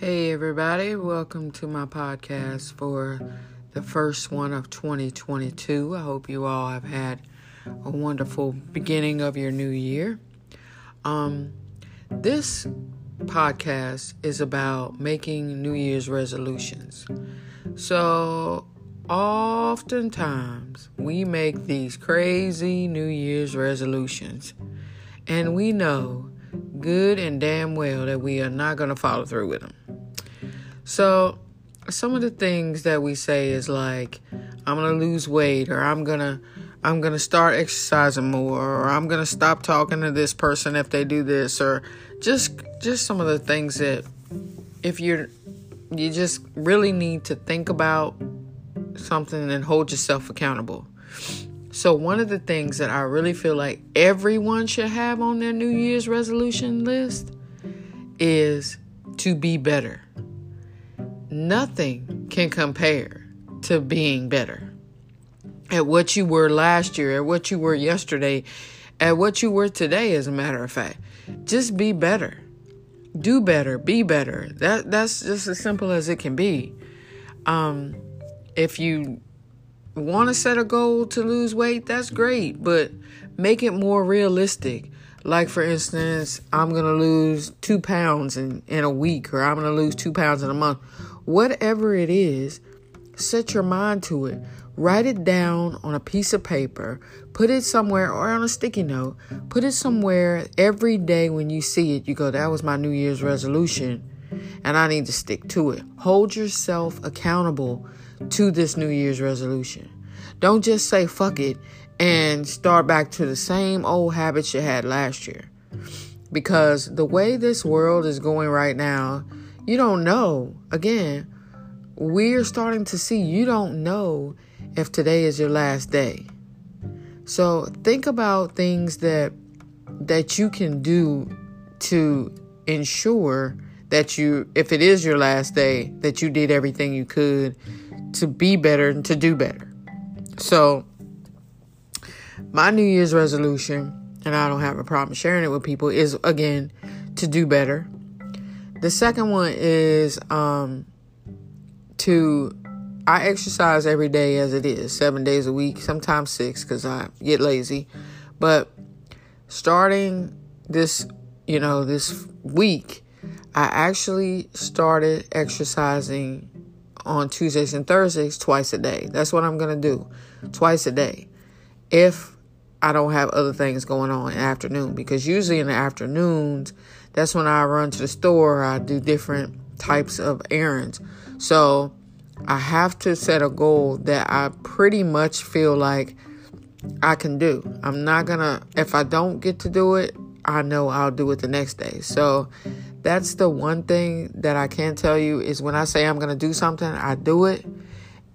Hey everybody, welcome to my podcast for the first one of 2022. I hope you all have had a wonderful beginning of your new year. This podcast is about making New Year's resolutions. So oftentimes we make these crazy New Year's resolutions and we know good and damn well that we are not going to follow through with them. So some of the things that we say is like, I'm going to lose weight, or I'm going to start exercising more, or I'm going to stop talking to this person if they do this, or just some of the things that if you just really need to think about something and hold yourself accountable. So one of the things that I really feel like everyone should have on their New Year's resolution list is to be better. Nothing can compare to being better at what you were last year, at what you were yesterday, at what you were today, as a matter of fact. Just be better. Do better. Be better. That's just as simple as it can be. If you want to set a goal to lose weight, that's great, but make it more realistic. Like, for instance, I'm going to lose 2 pounds in a week, or I'm going to lose 2 pounds in a month. Whatever it is, set your mind to it. Write it down on a piece of paper. Put it somewhere, or on a sticky note. Put it somewhere every day when you see it. You go, that was my New Year's resolution, and I need to stick to it. Hold yourself accountable to this New Year's resolution. Don't just say fuck it and start back to the same old habits you had last year. Because the way this world is going right now, you don't know. Again, we're starting to see you don't know if today is your last day. So think about things that you can do to ensure that you, if it is your last day, that you did everything you could to be better and to do better. So my New Year's resolution, and I don't have a problem sharing it with people, is, again, to do better. The second one is I exercise every day as it is, 7 days a week, sometimes 6 because I get lazy. But starting this week, I actually started exercising on Tuesdays and Thursdays twice a day. That's what I'm going to do, twice a day, if I don't have other things going on in the afternoon, because usually in the afternoons, that's when I run to the store, I do different types of errands. So I have to set a goal that I pretty much feel like I can do. I'm not going to, if I don't get to do it, I know I'll do it the next day. So that's the one thing that I can tell you is when I say I'm going to do something, I do it.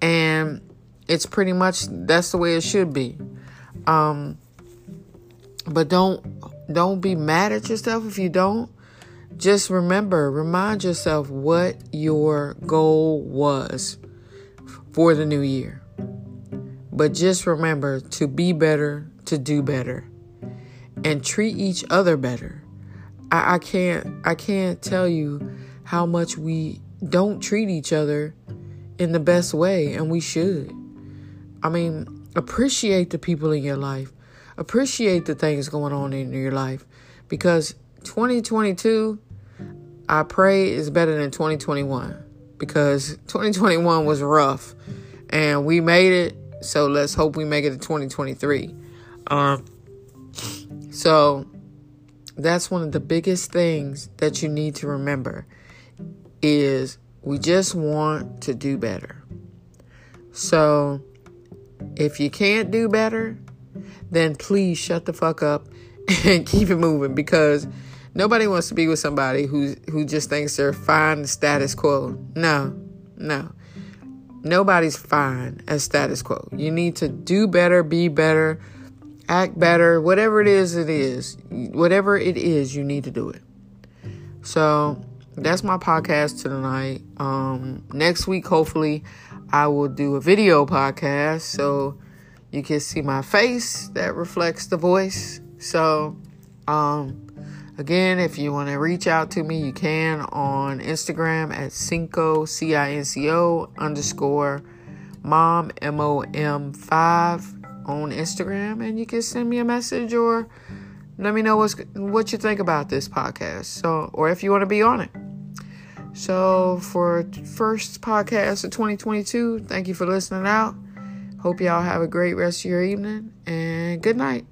And it's pretty much, that's the way it should be. But don't be mad at yourself if you don't. Just remind yourself what your goal was for the new year. But just remember to be better, to do better, and treat each other better. I can't tell you how much we don't treat each other in the best way, and we should. I mean, appreciate the people in your life. Appreciate the things going on in your life, because 2022, I pray, is better than 2021, because 2021 was rough and we made it. So let's hope we make it to 2023. So that's one of the biggest things that you need to remember is we just want to do better. So if you can't do better, then please shut the fuck up and keep it moving, because nobody wants to be with somebody who just thinks they're fine as status quo. No. Nobody's fine as status quo. You need to do better, be better, act better, whatever it is, whatever it is, you need to do it. So that's my podcast tonight. Next week, hopefully I will do a video podcast so you can see my face that reflects the voice. So, Again, if you want to reach out to me, you can on Instagram at Cinco, C-I-N-C-O _mom, M-O-M 5 on Instagram. And you can send me a message or let me know what you think about this podcast. So, or if you want to be on it. So for first podcast of 2022, thank you for listening out. Hope y'all have a great rest of your evening and good night.